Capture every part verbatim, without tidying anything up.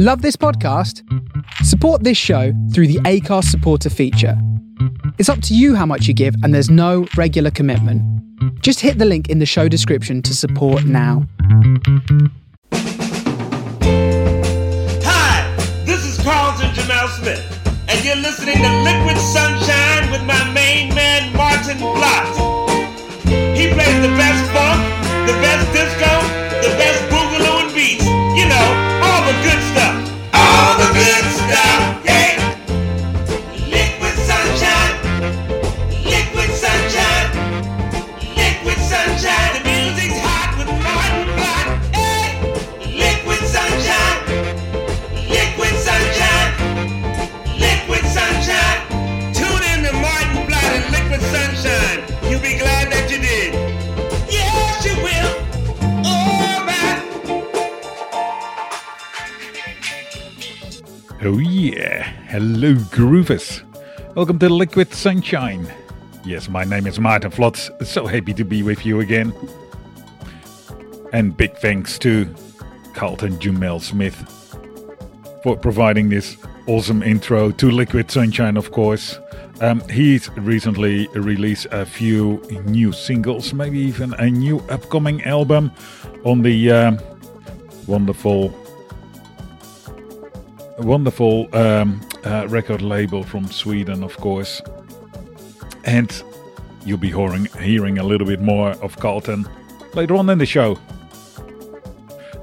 Love this podcast? Support this show through the Acast supporter feature. It's up to you how much you give, and there's no regular commitment. Just hit the link in the show description to support now. Hi, this is Carlton Jamel Smith, and you're listening to Liquid Sunshine with my main man, Maarten Vlot. He plays the best funk, the best disco, the best boogaloo and beats. You know, all the good stuff. All the good stuff, yeah. Liquid Sunshine, Liquid Sunshine, Liquid Sunshine. The music's hot with Maarten Vlot, hey. Liquid Sunshine, Liquid Sunshine, Liquid Sunshine. Tune in to Maarten Vlot and Liquid Sunshine. You'll be glad that you did. Yes, you will. All right. Oh, yeah. Hello, Groovers. Welcome to Liquid Sunshine. Yes, my name is Maarten Vlot. So happy to be with you again. And big thanks to Carlton Jamel Smith for providing this awesome intro to Liquid Sunshine, of course. Um, he's recently released a few new singles, maybe even a new upcoming album on the um, wonderful, wonderful um, uh, record label from Sweden, of course. And you'll be hearing, hearing a little bit more of Carlton later on in the show.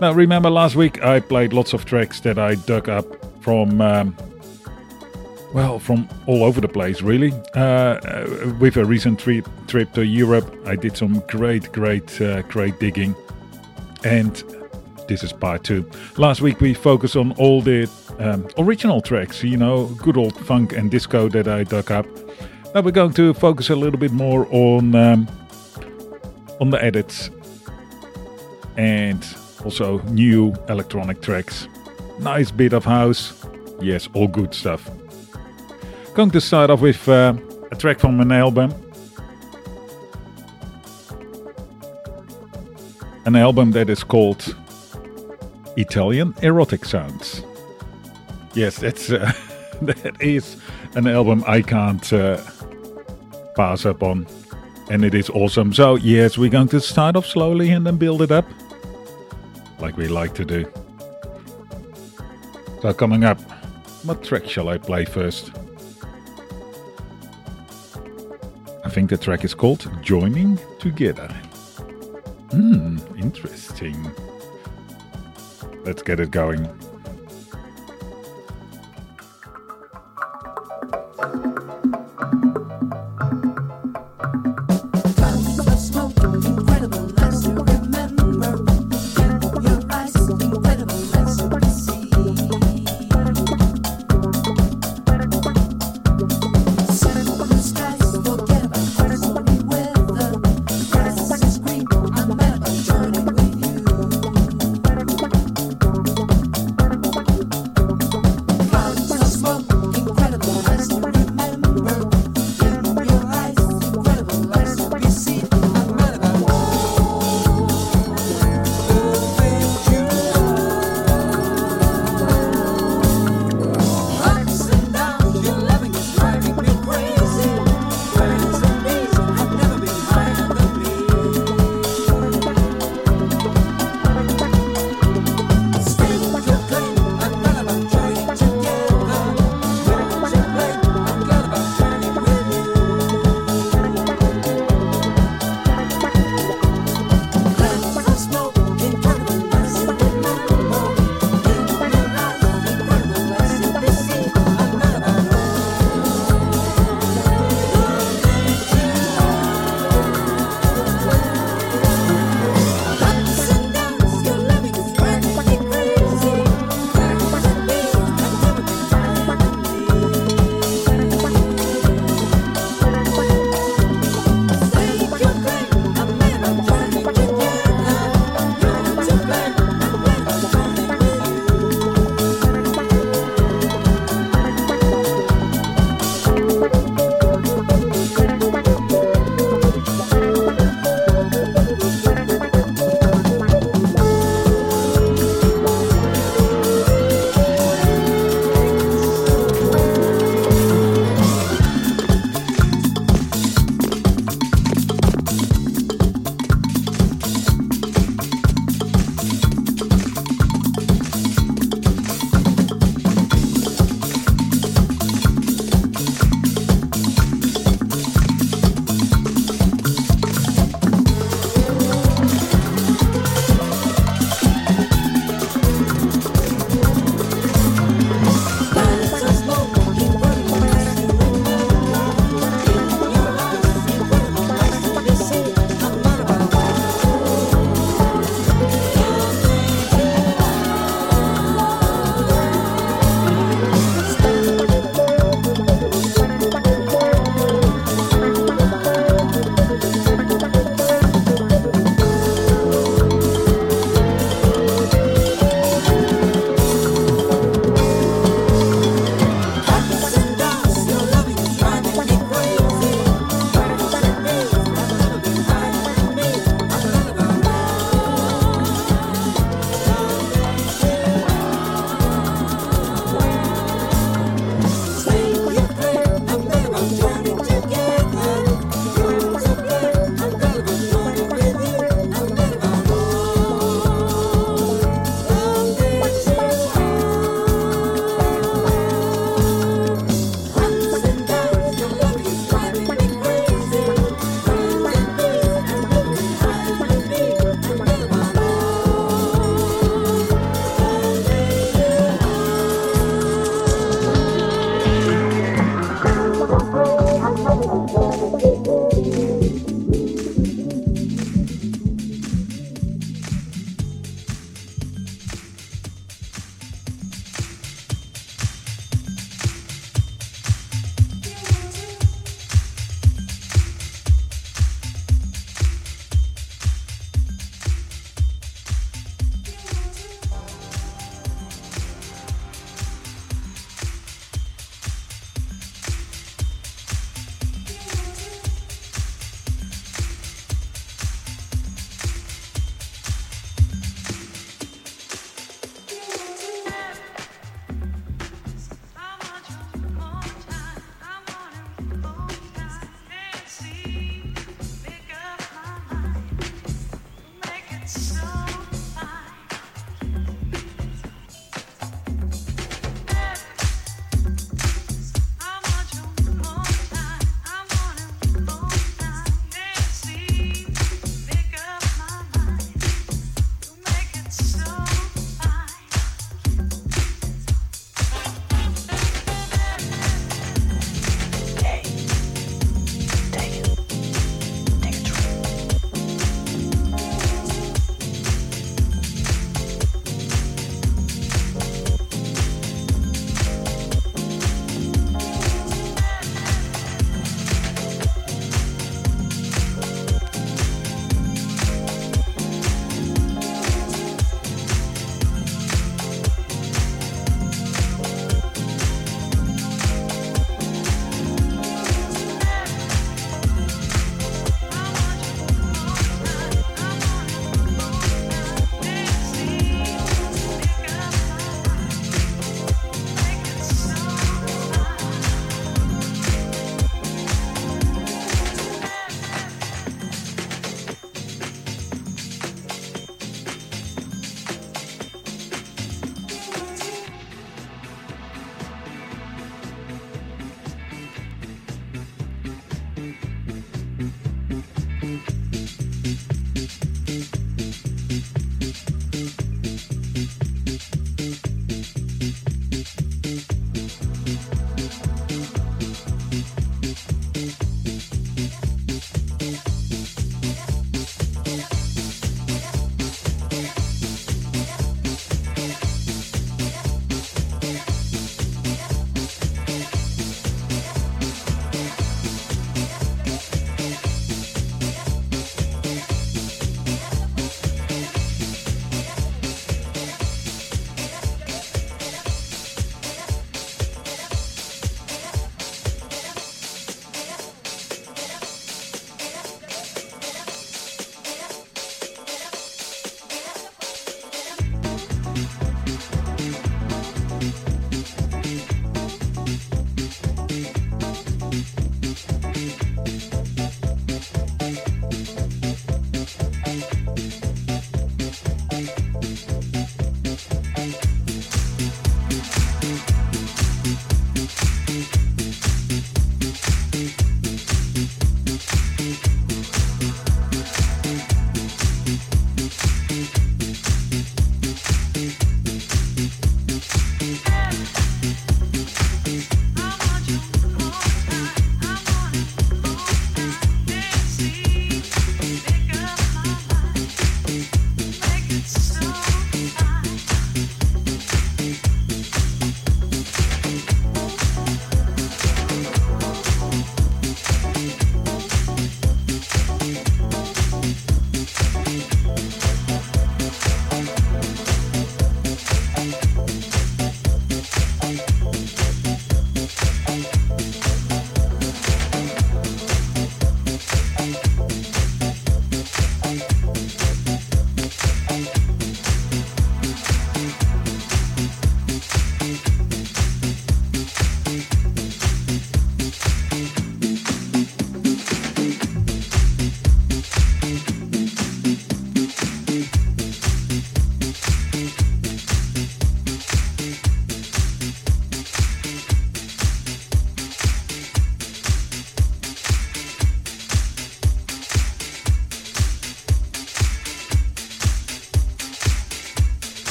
Now, remember last week I played lots of tracks that I dug up from... Um, Well, from all over the place, really. Uh, with a recent trip trip to Europe, I did some great, great, uh, great digging. And this is part two. Last week we focused on all the um, original tracks, you know, good old funk and disco that I dug up. Now we're going to focus a little bit more on um, on the edits and also new electronic tracks. Nice bit of house. Yes, all good stuff. Going to start off with uh, a track from an album. An album that is called Italian Erotic Sounds. Yes, that's uh, that is an album I can't uh, pass up on. And it is awesome. So yes, we're going to start off slowly and then build it up. Like we like to do. So coming up, what track shall I play first? I think the track is called Joining Together. Hmm, interesting. Let's get it going.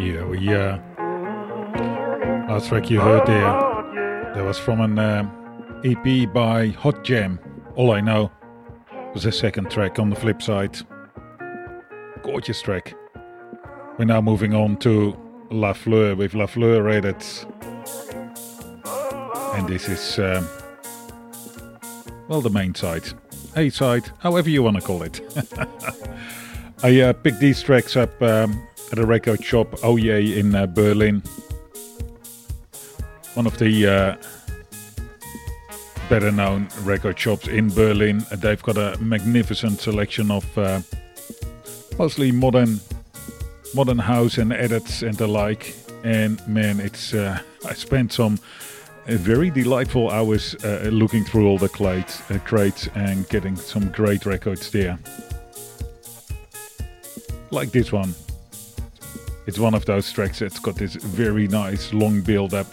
Yeah, we, uh, last track you heard there, that was from an um, E P by Hot Jam. All I Know was the second track on the flip side. Gorgeous track. We're now moving on to La Fleur with La Fleur Edits. And this is, um, well, the main side, A side, however you want to call it. I uh, picked these tracks up um, at a record shop, Oye in uh, Berlin. One of the uh, better known record shops in Berlin. They've got a magnificent selection of uh, mostly modern modern house and edits and the like. And man, it's uh, I spent some very delightful hours uh, looking through all the crates, uh, crates and getting some great records there. Like this one. It's one of those tracks that's got this very nice long build up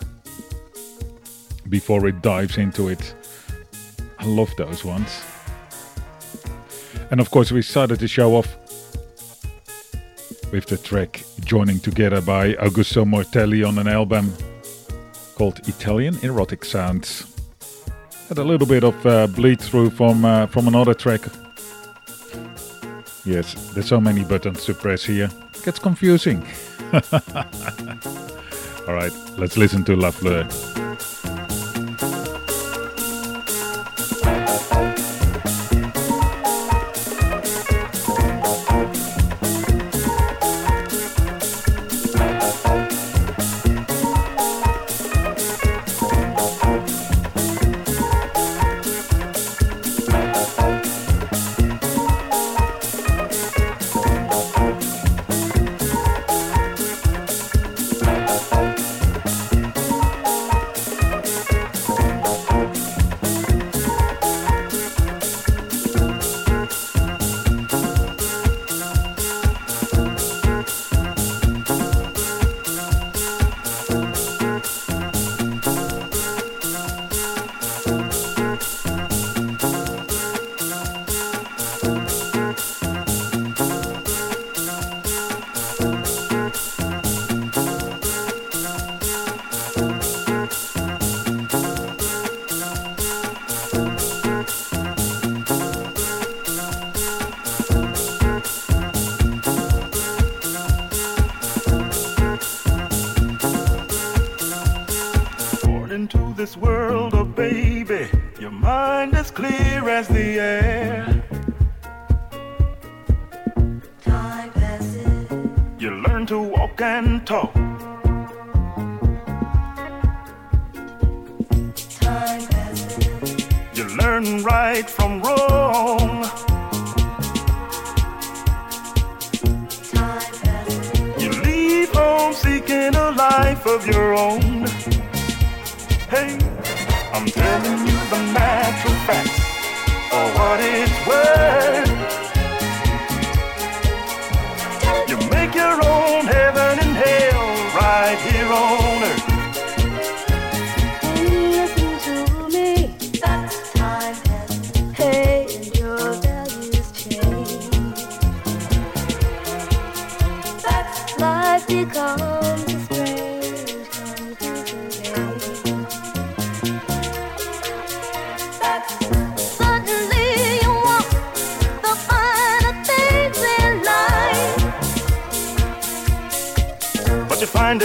before it dives into it. I love those ones. And of course we started the show off with the track Joining Together by Augusto Mortelli on an album called Italian Erotic Sounds. Had a little bit of uh, bleed through from, uh, from another track. Yes, there's so many buttons to press here. It gets confusing. All right, let's listen to La Fleur.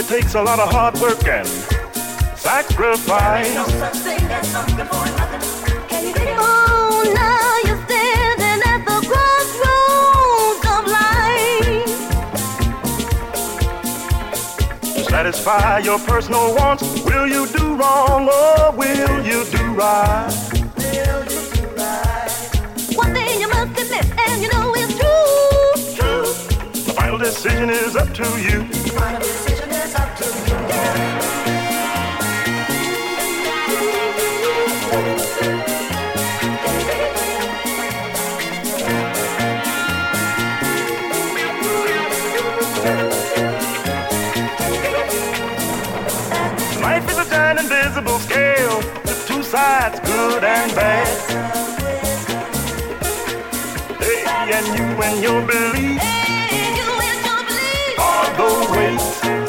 Takes a lot of hard work and sacrifice. There ain't no such thing as something for nothing. Can you get oh, now you're standing at the crossroads of life. Satisfy your personal wants. Will you do wrong or will you do right? Will you do right? One thing you must admit, and you know it's true. True. The final decision is up to you. The final decision. Life is a giant invisible scale with two sides, good and bad. Hey, and you and your belief, hey, you and your belief are the weights.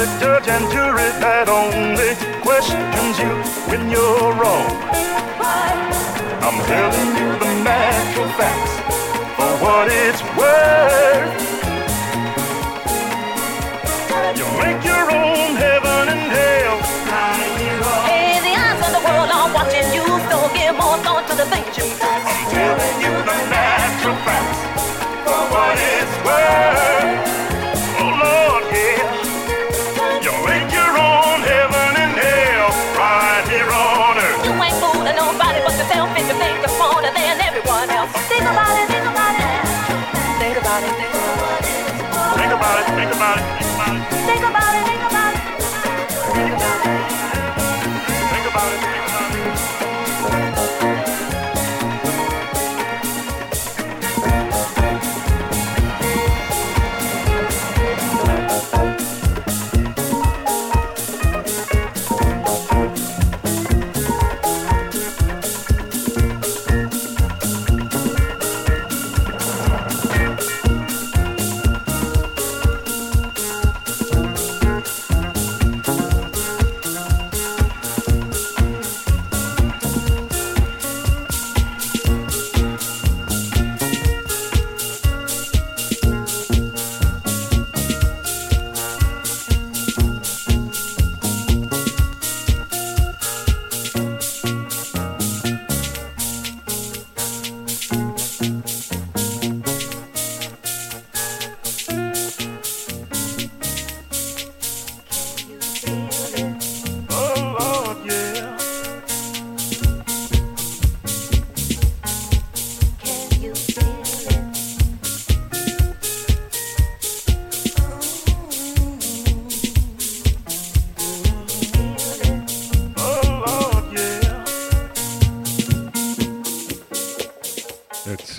only judge and jury that only questions you when you're wrong. I'm telling you the natural facts for what it's worth. You make your own heaven and hell. Hey, the eyes of the world are watching you. Don't give more thought to the things you do. I'm telling you the natural facts for what it's worth. Think about it, think about it, think about it, think about it, think about it, think about it,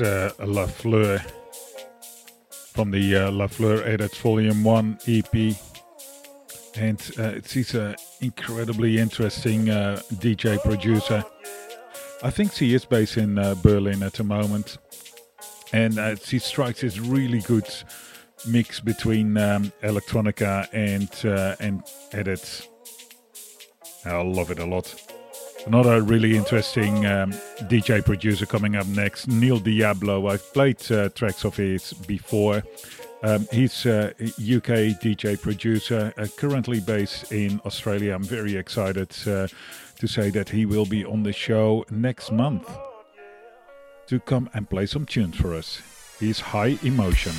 Uh, La Fleur from the uh, La Fleur Edits Volume one E P, and uh, she's an incredibly interesting uh, D J producer. I think she is based in uh, Berlin at the moment, and uh, she strikes this really good mix between um, electronica and uh, and edits. I love it a lot. Another really interesting um, D J producer coming up next, Neil Diablo. I've played uh, tracks of his before. Um, he's a U K D J producer, uh, currently based in Australia. I'm very excited uh, to say that he will be on the show next month to come and play some tunes for us. He's High Emotion.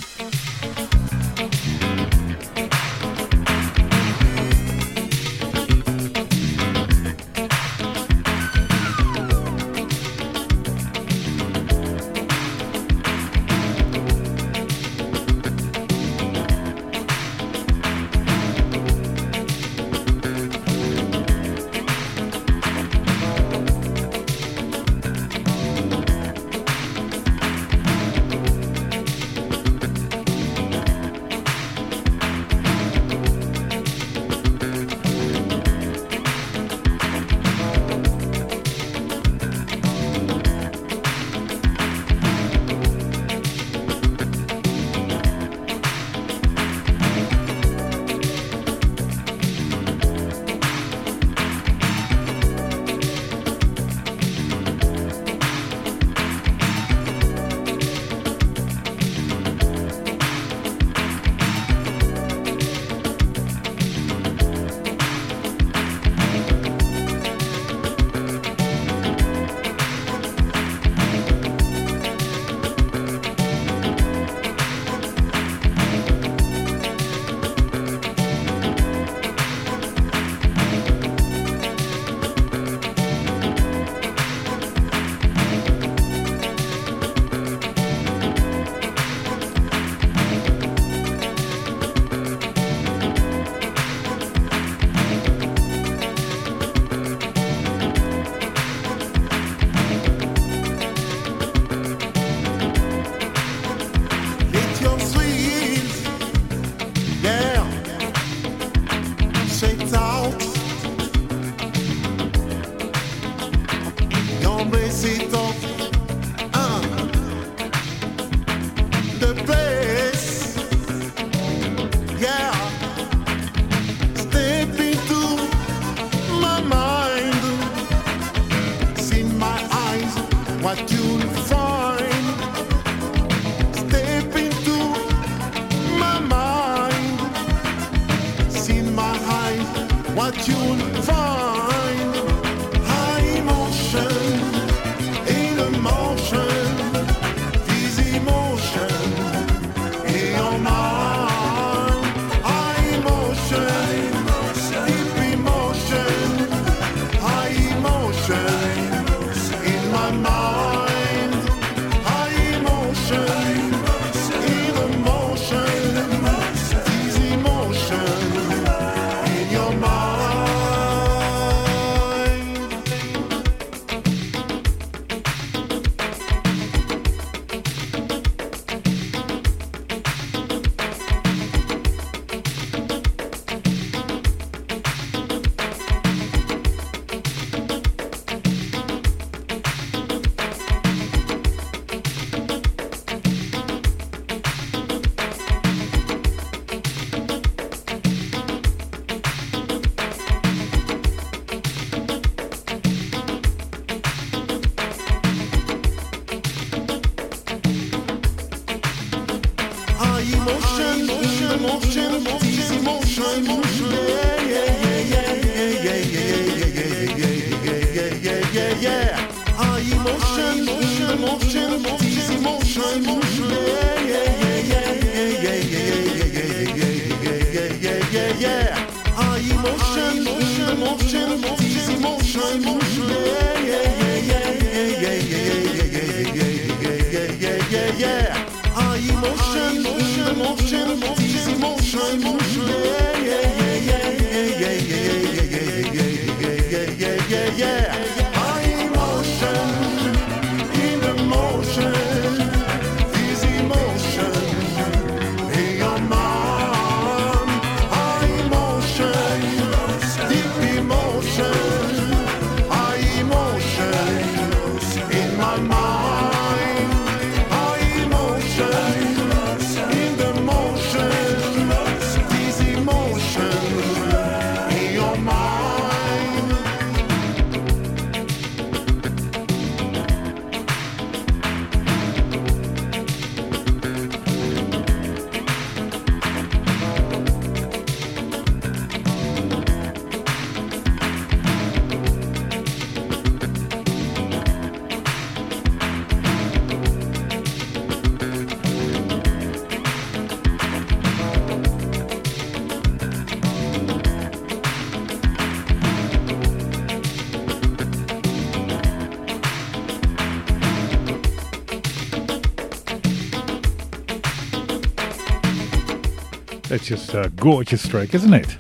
It's just a gorgeous track, isn't it?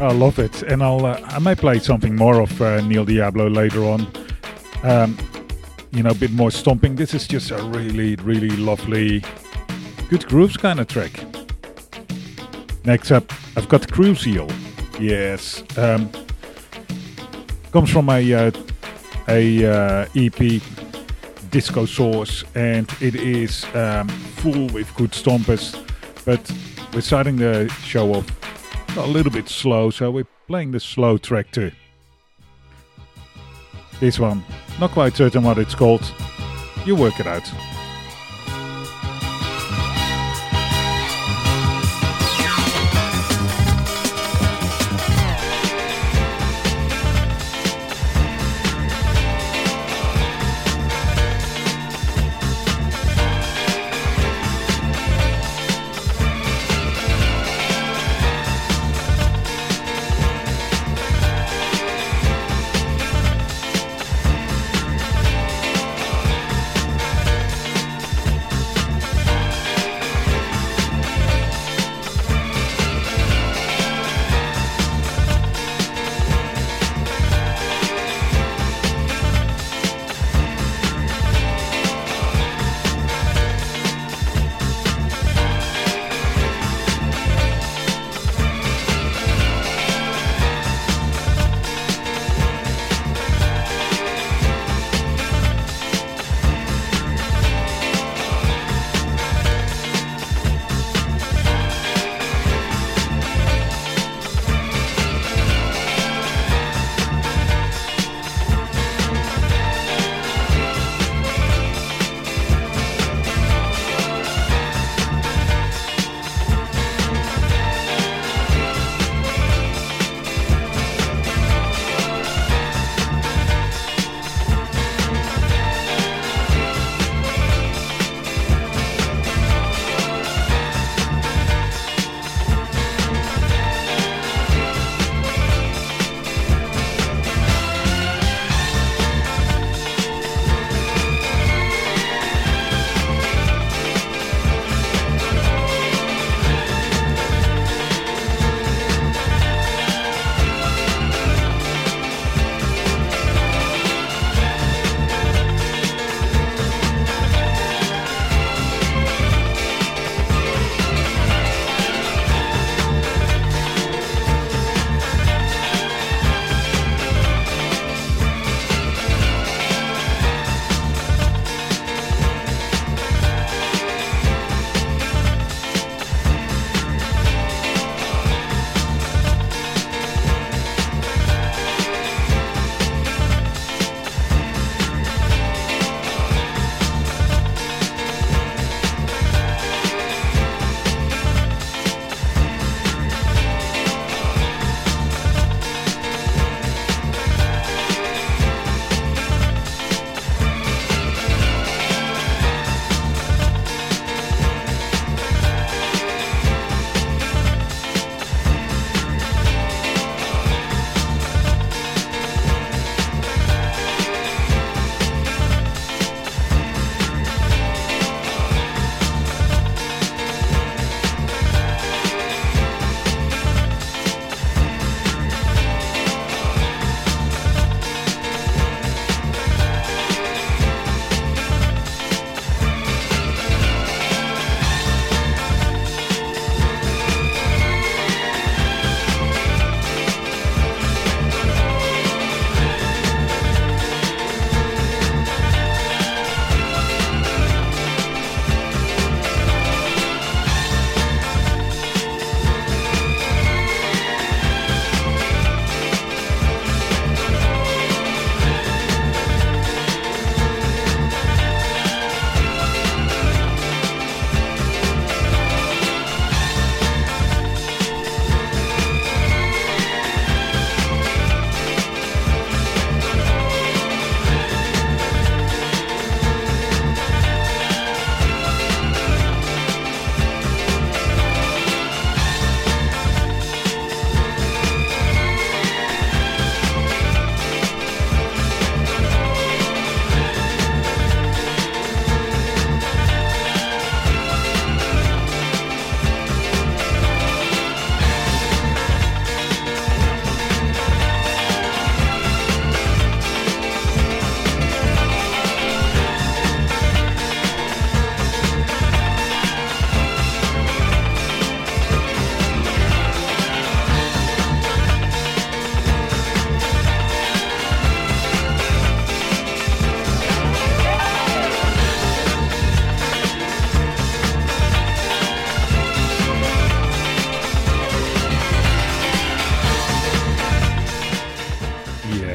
I love it, and I'll uh, I may play something more of uh, Neil Diablo later on. Um, you know, a bit more stomping. This is just a really, really lovely, good grooves kind of track. Next up, I've got Crucial. Yes, um, comes from a uh, a uh, E P, Disco Source, and it is um, full with good stompers. But we're starting the show off a little bit slow, so we're playing the slow track too. This one, not quite certain what it's called. You work it out.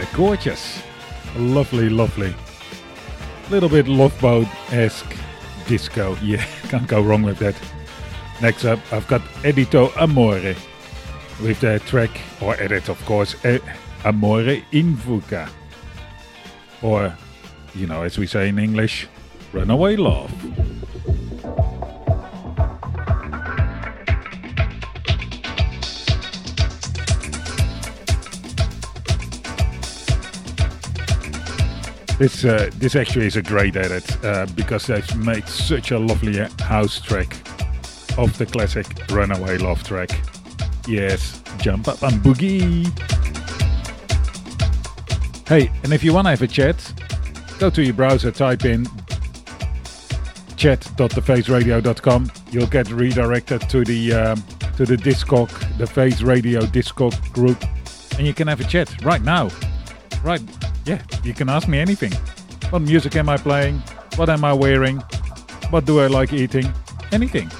uh, gorgeous. Lovely, lovely. Little bit Love Boat-esque disco. Yeah, can't go wrong with that. Next up, I've got Edito Amore with their track, or edit of course, eh, Amore In Fuga. Or, you know, as we say in English, Runaway Love. This uh, this actually is a great edit uh, because they've made such a lovely house track of the classic Runaway Love track. Yes, jump up and boogie. Hey, and if you want to have a chat, go to your browser, type in chat dot the face radio dot com. You'll get redirected to the um, to the Discog, the Face Radio Discog group, and you can have a chat right now. Right, yeah, you can ask me anything. What music am I playing? What am I wearing? What do I like eating? Anything.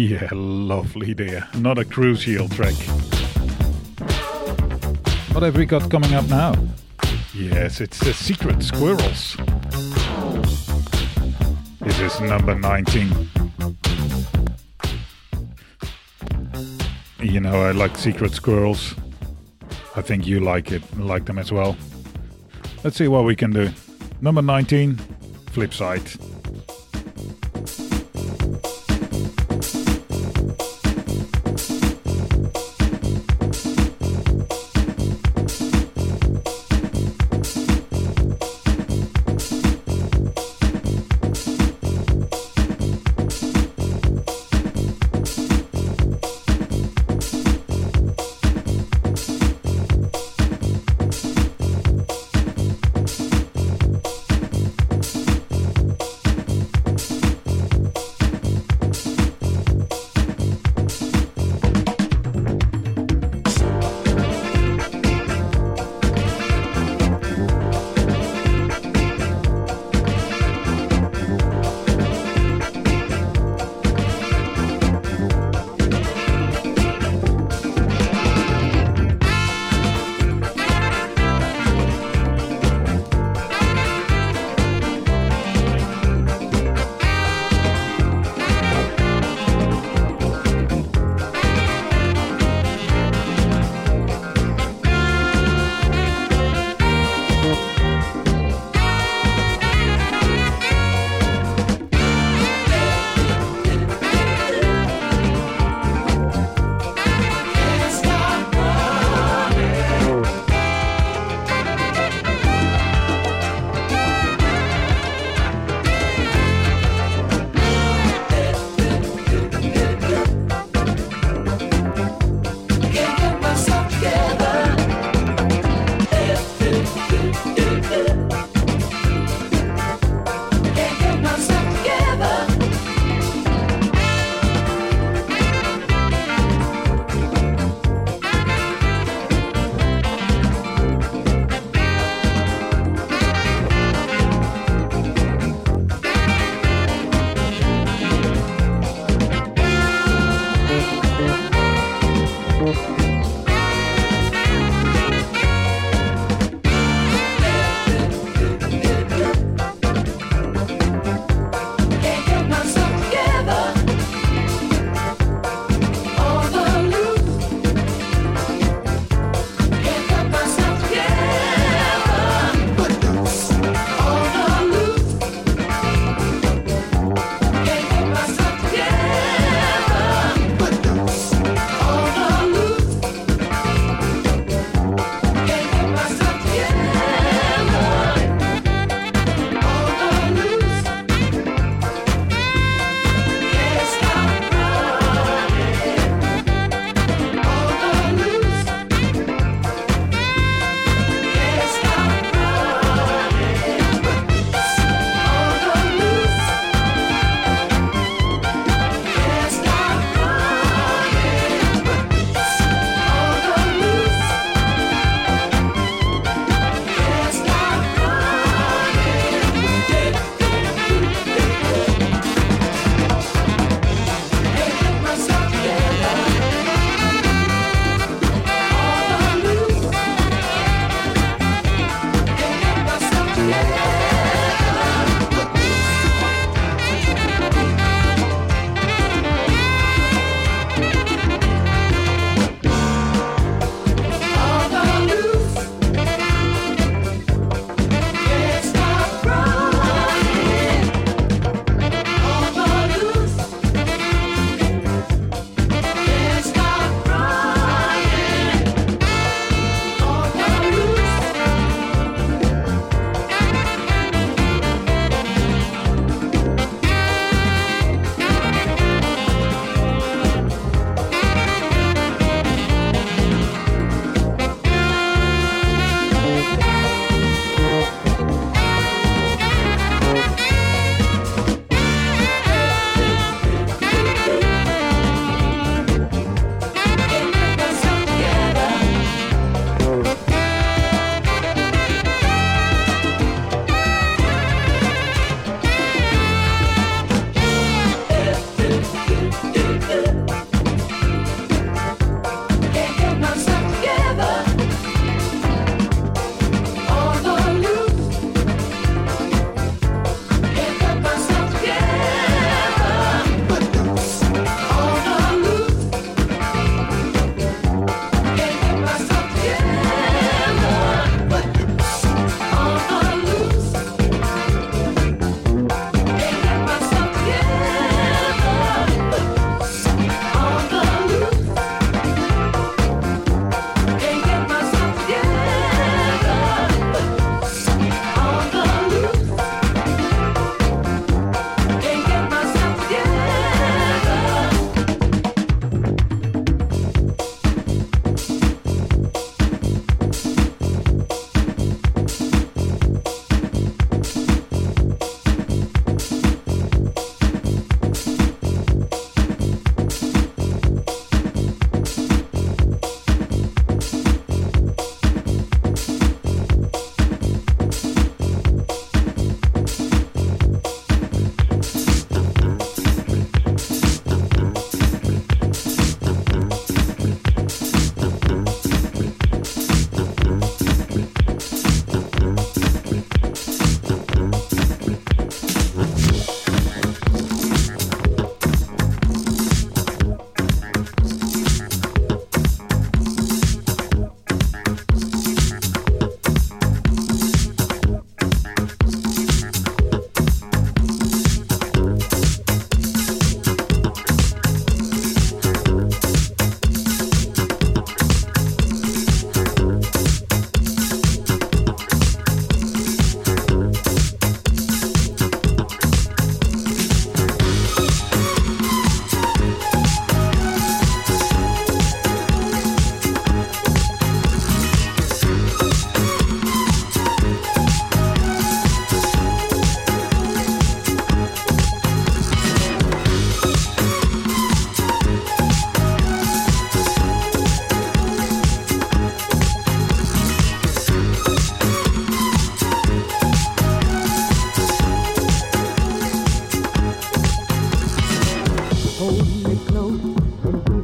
Yeah, lovely dear. Another crucial track. What have we got coming up now? Yes, it's the Secret Squirrels. This is number nineteen. You know, I like Secret Squirrels. I think you like it, like them as well. Let's see what we can do. Number nineteen, Flip Side.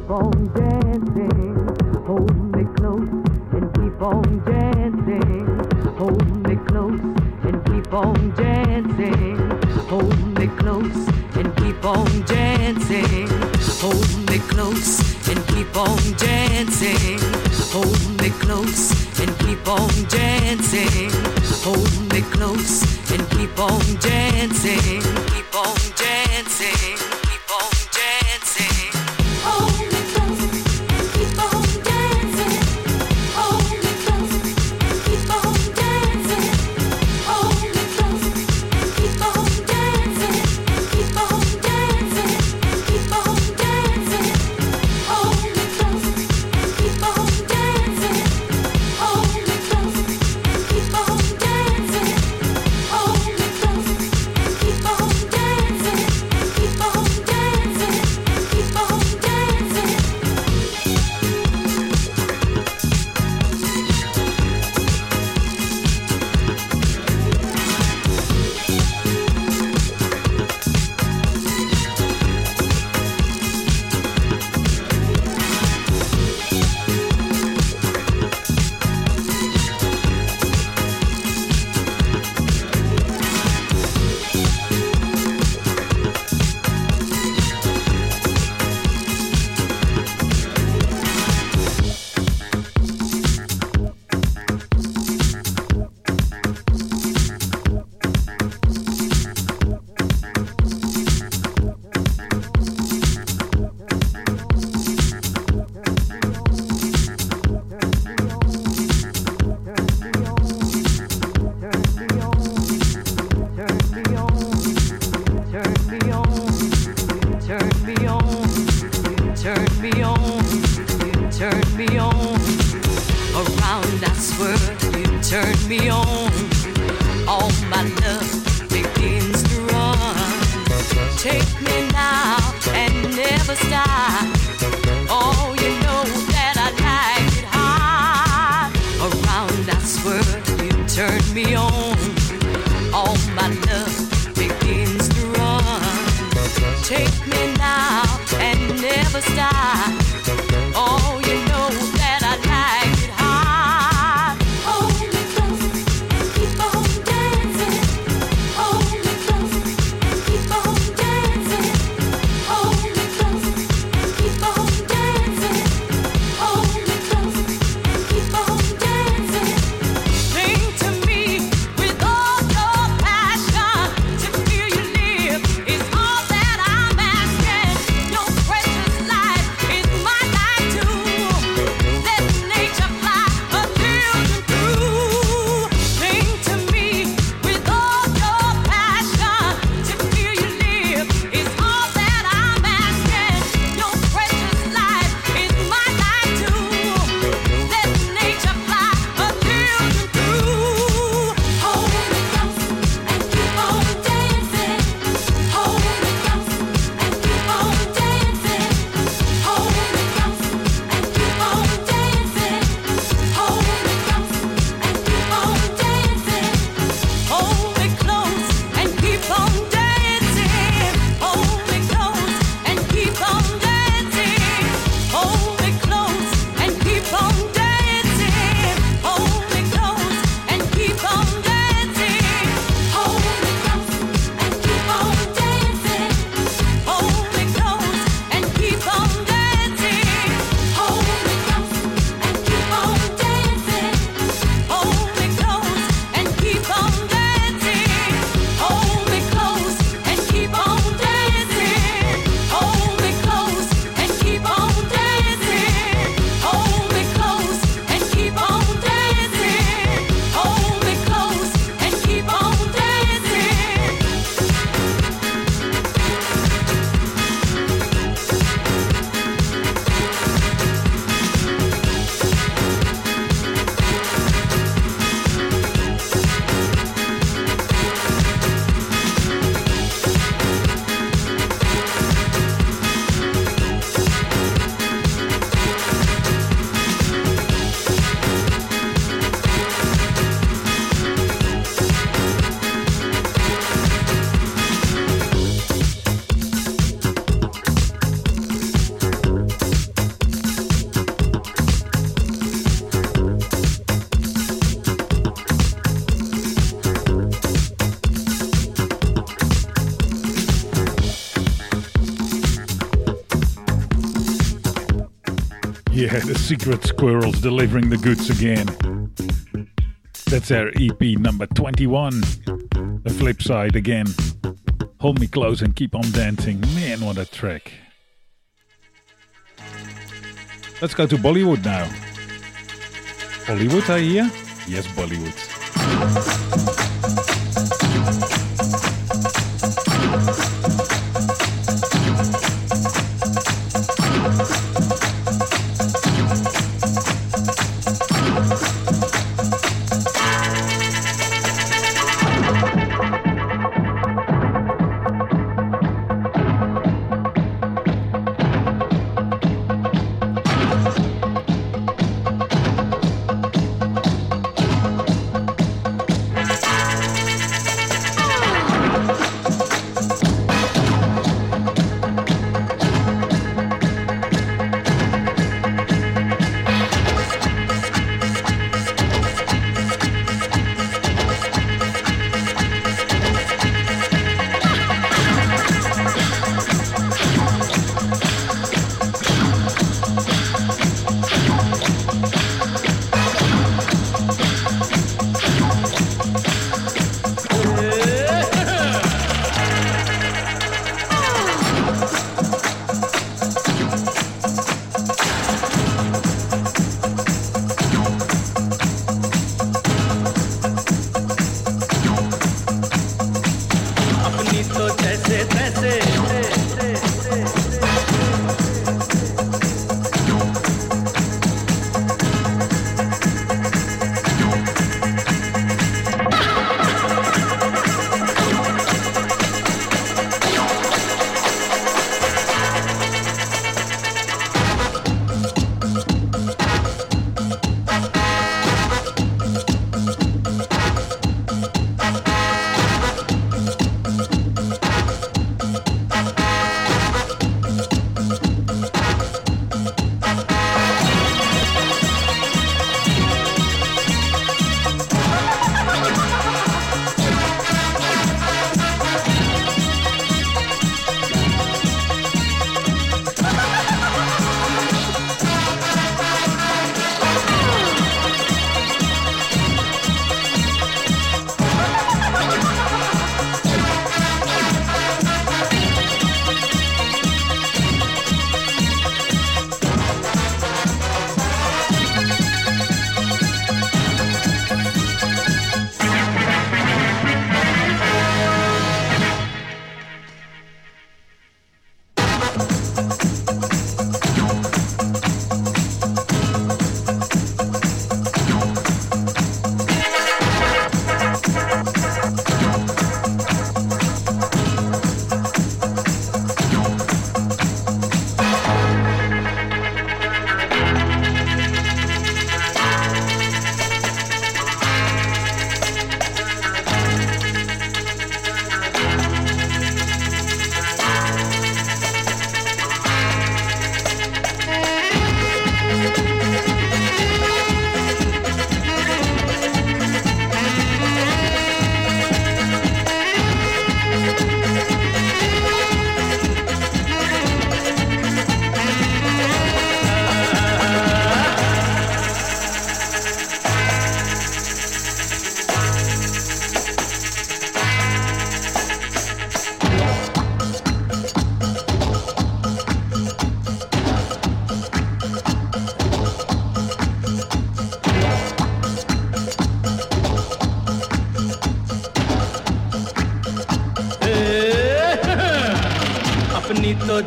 Keep Yeah, the Secret Squirrels delivering the goods again. That's our E P number twenty-one. The flip side again. Hold Me Close and Keep On Dancing. Man, what a track. Let's go to Bollywood now. Bollywood, I hear? Yes, Bollywood.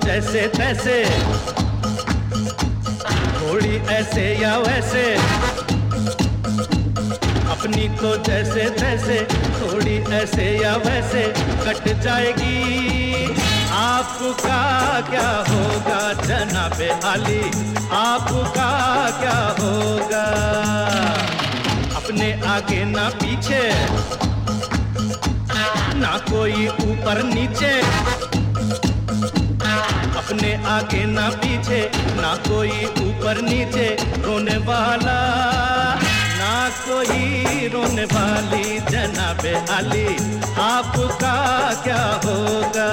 जैसे तैसे थोड़ी ऐसे या वैसे अपनी तो जैसे तैसे थोड़ी ऐसे या वैसे कट जाएगी आपका क्या होगा जनाबे आली आपका क्या होगा अपने आगे ना पीछे ना कोई ऊपर नीचे अपने आगे ना पीछे ना कोई ऊपर नीचे रोने वाला ना कोई रोने वाली जनाबे आली आपका क्या होगा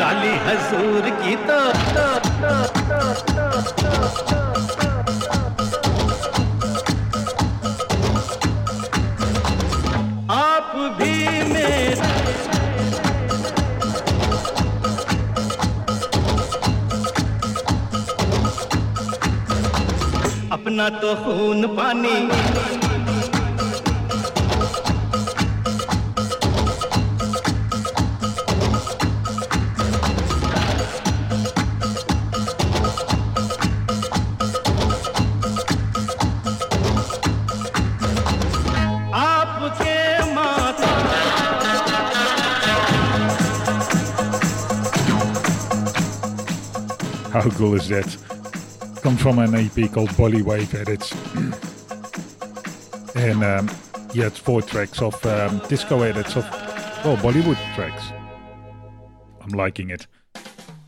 काली हजूर की तो, तो, तो, तो, तो, तो, तो, तो, तो, तो, तो, तो, तो, अपना तो खून पानी How cool is that? Comes from an E P called Bollywave Edits. And um, yeah, it's four tracks of um, disco edits of, well, Bollywood tracks. I'm liking it.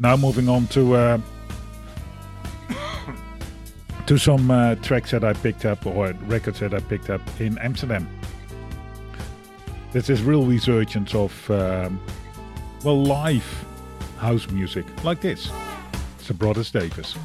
Now moving on to uh, to some uh, tracks that I picked up, or records that I picked up in Amsterdam. There's this real resurgence of, um, well, live house music like this. The Brothers Davis.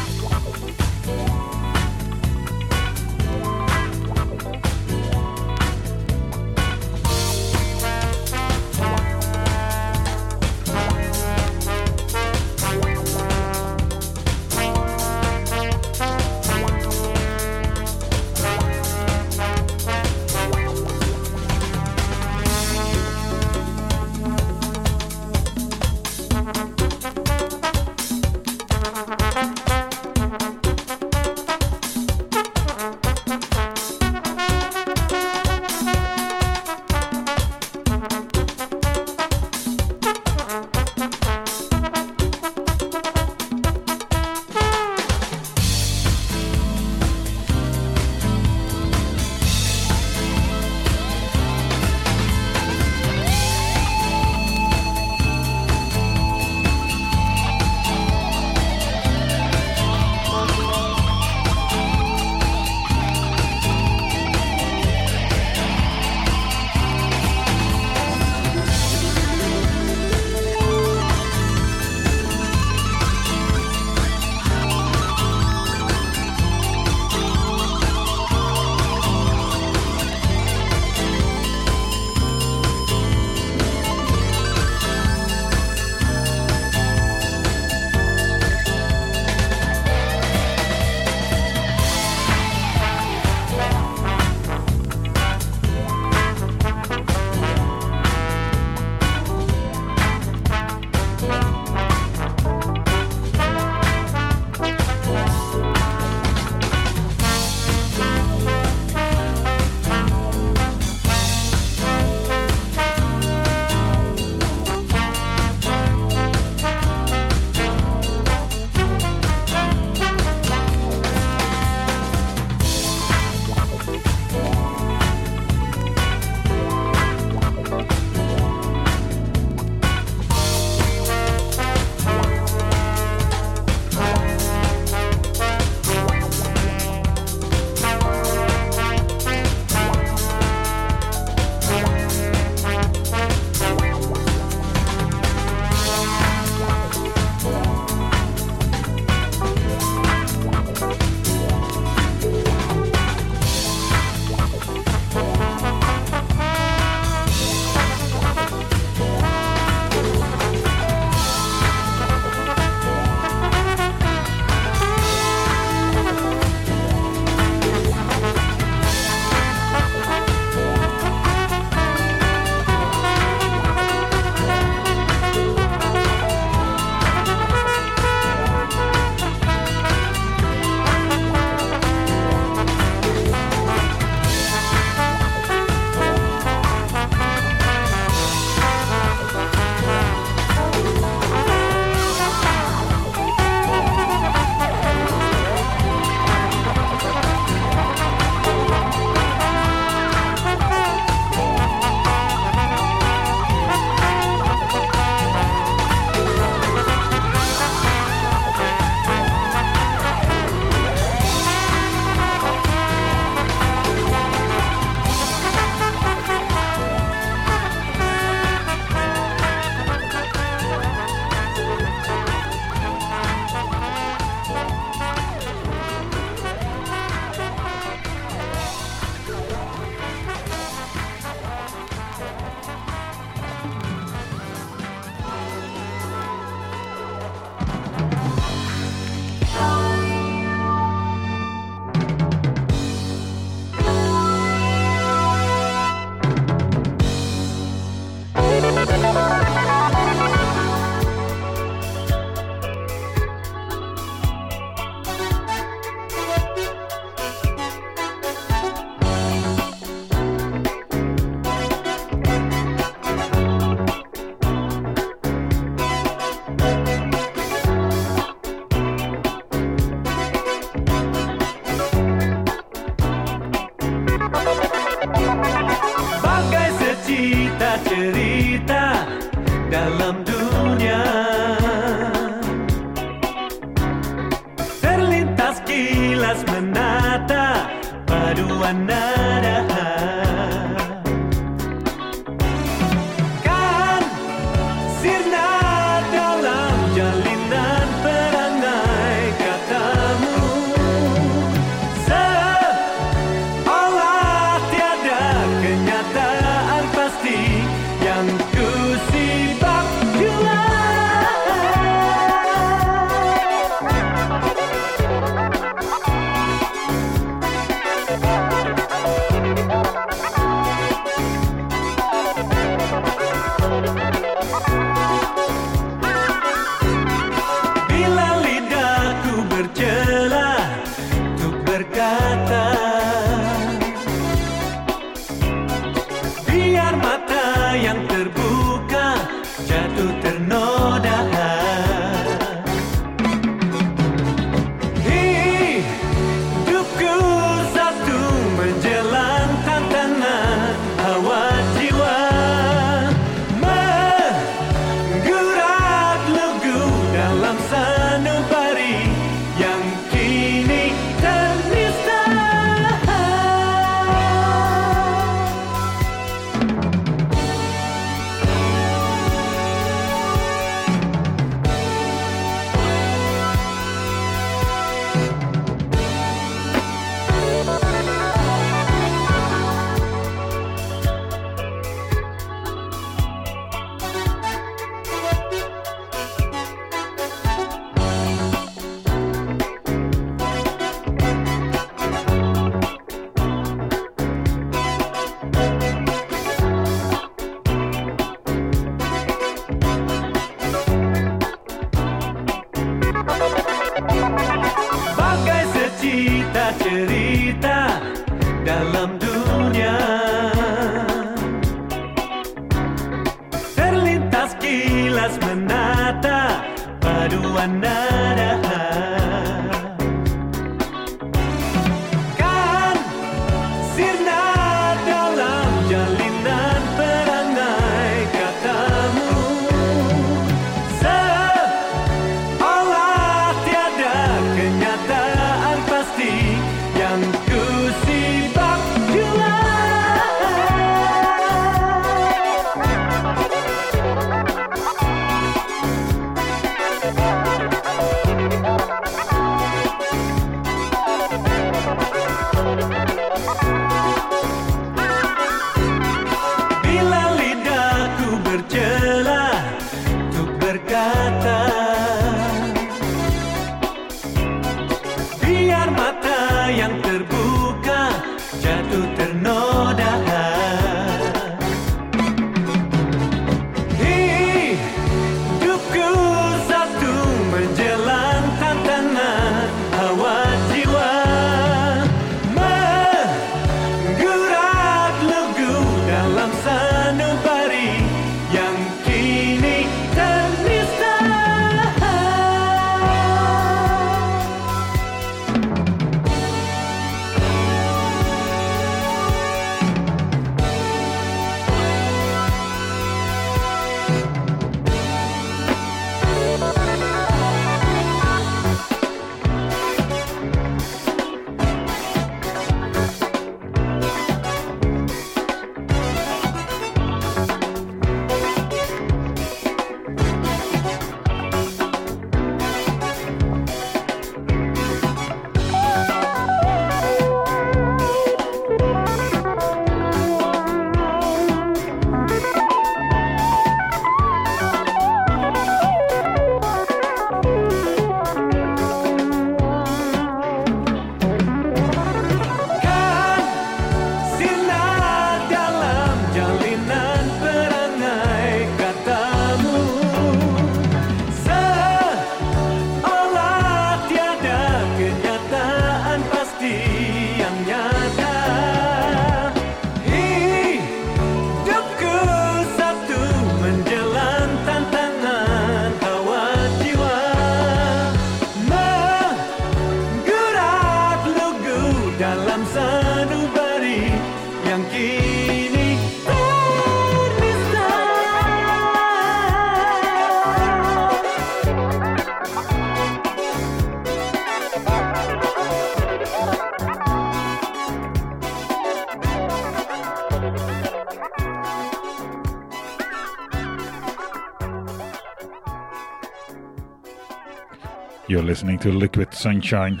You're listening to Liquid Sunshine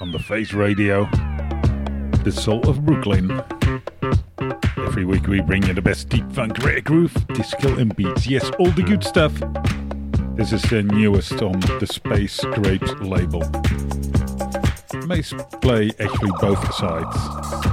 on The Face Radio, the soul of Brooklyn. Every week we bring you the best deep funk, rare groove, disco and beats. Yes, all the good stuff. This is the newest on the Space Crates label. Mace play actually both sides.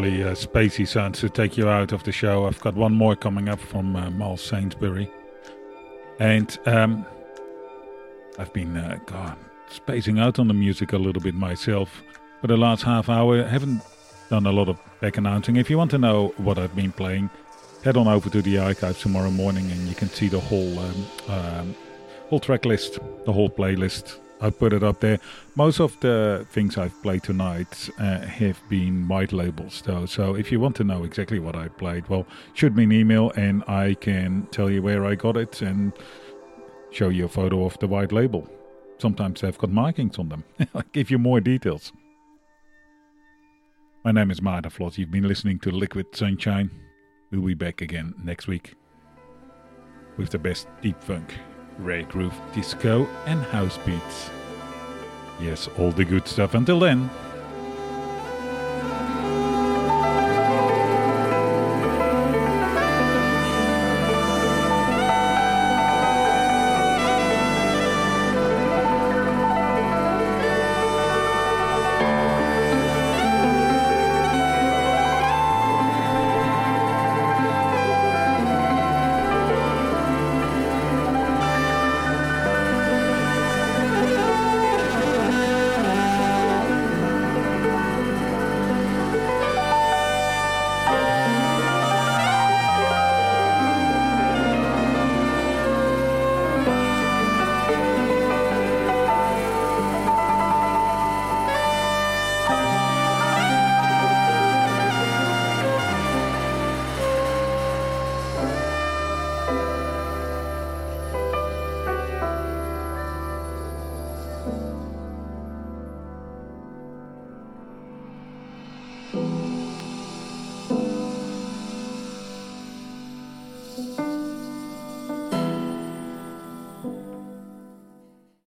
lovely uh, spacey sounds to take you out of the show. I've got one more coming up from uh, Mal Sainsbury. And um, I've been uh, God, spacing out on the music a little bit myself for the last half hour. I haven't done a lot of back announcing. If you want to know what I've been playing, head on over to the archives tomorrow morning and you can see the whole, um, um, whole track list, the whole playlist. I put it up there. Most of the things I've played tonight uh, have been white labels, though. So if you want to know exactly what I played, well, shoot me an email and I can tell you where I got it and show you a photo of the white label. Sometimes they've got markings on them. I'll give you more details. My name is Maarten Vlot. You've been listening to Liquid Sunshine. We'll be back again next week with the best deep funk, rare groove, disco and house beats. Yes, all the good stuff. Until then.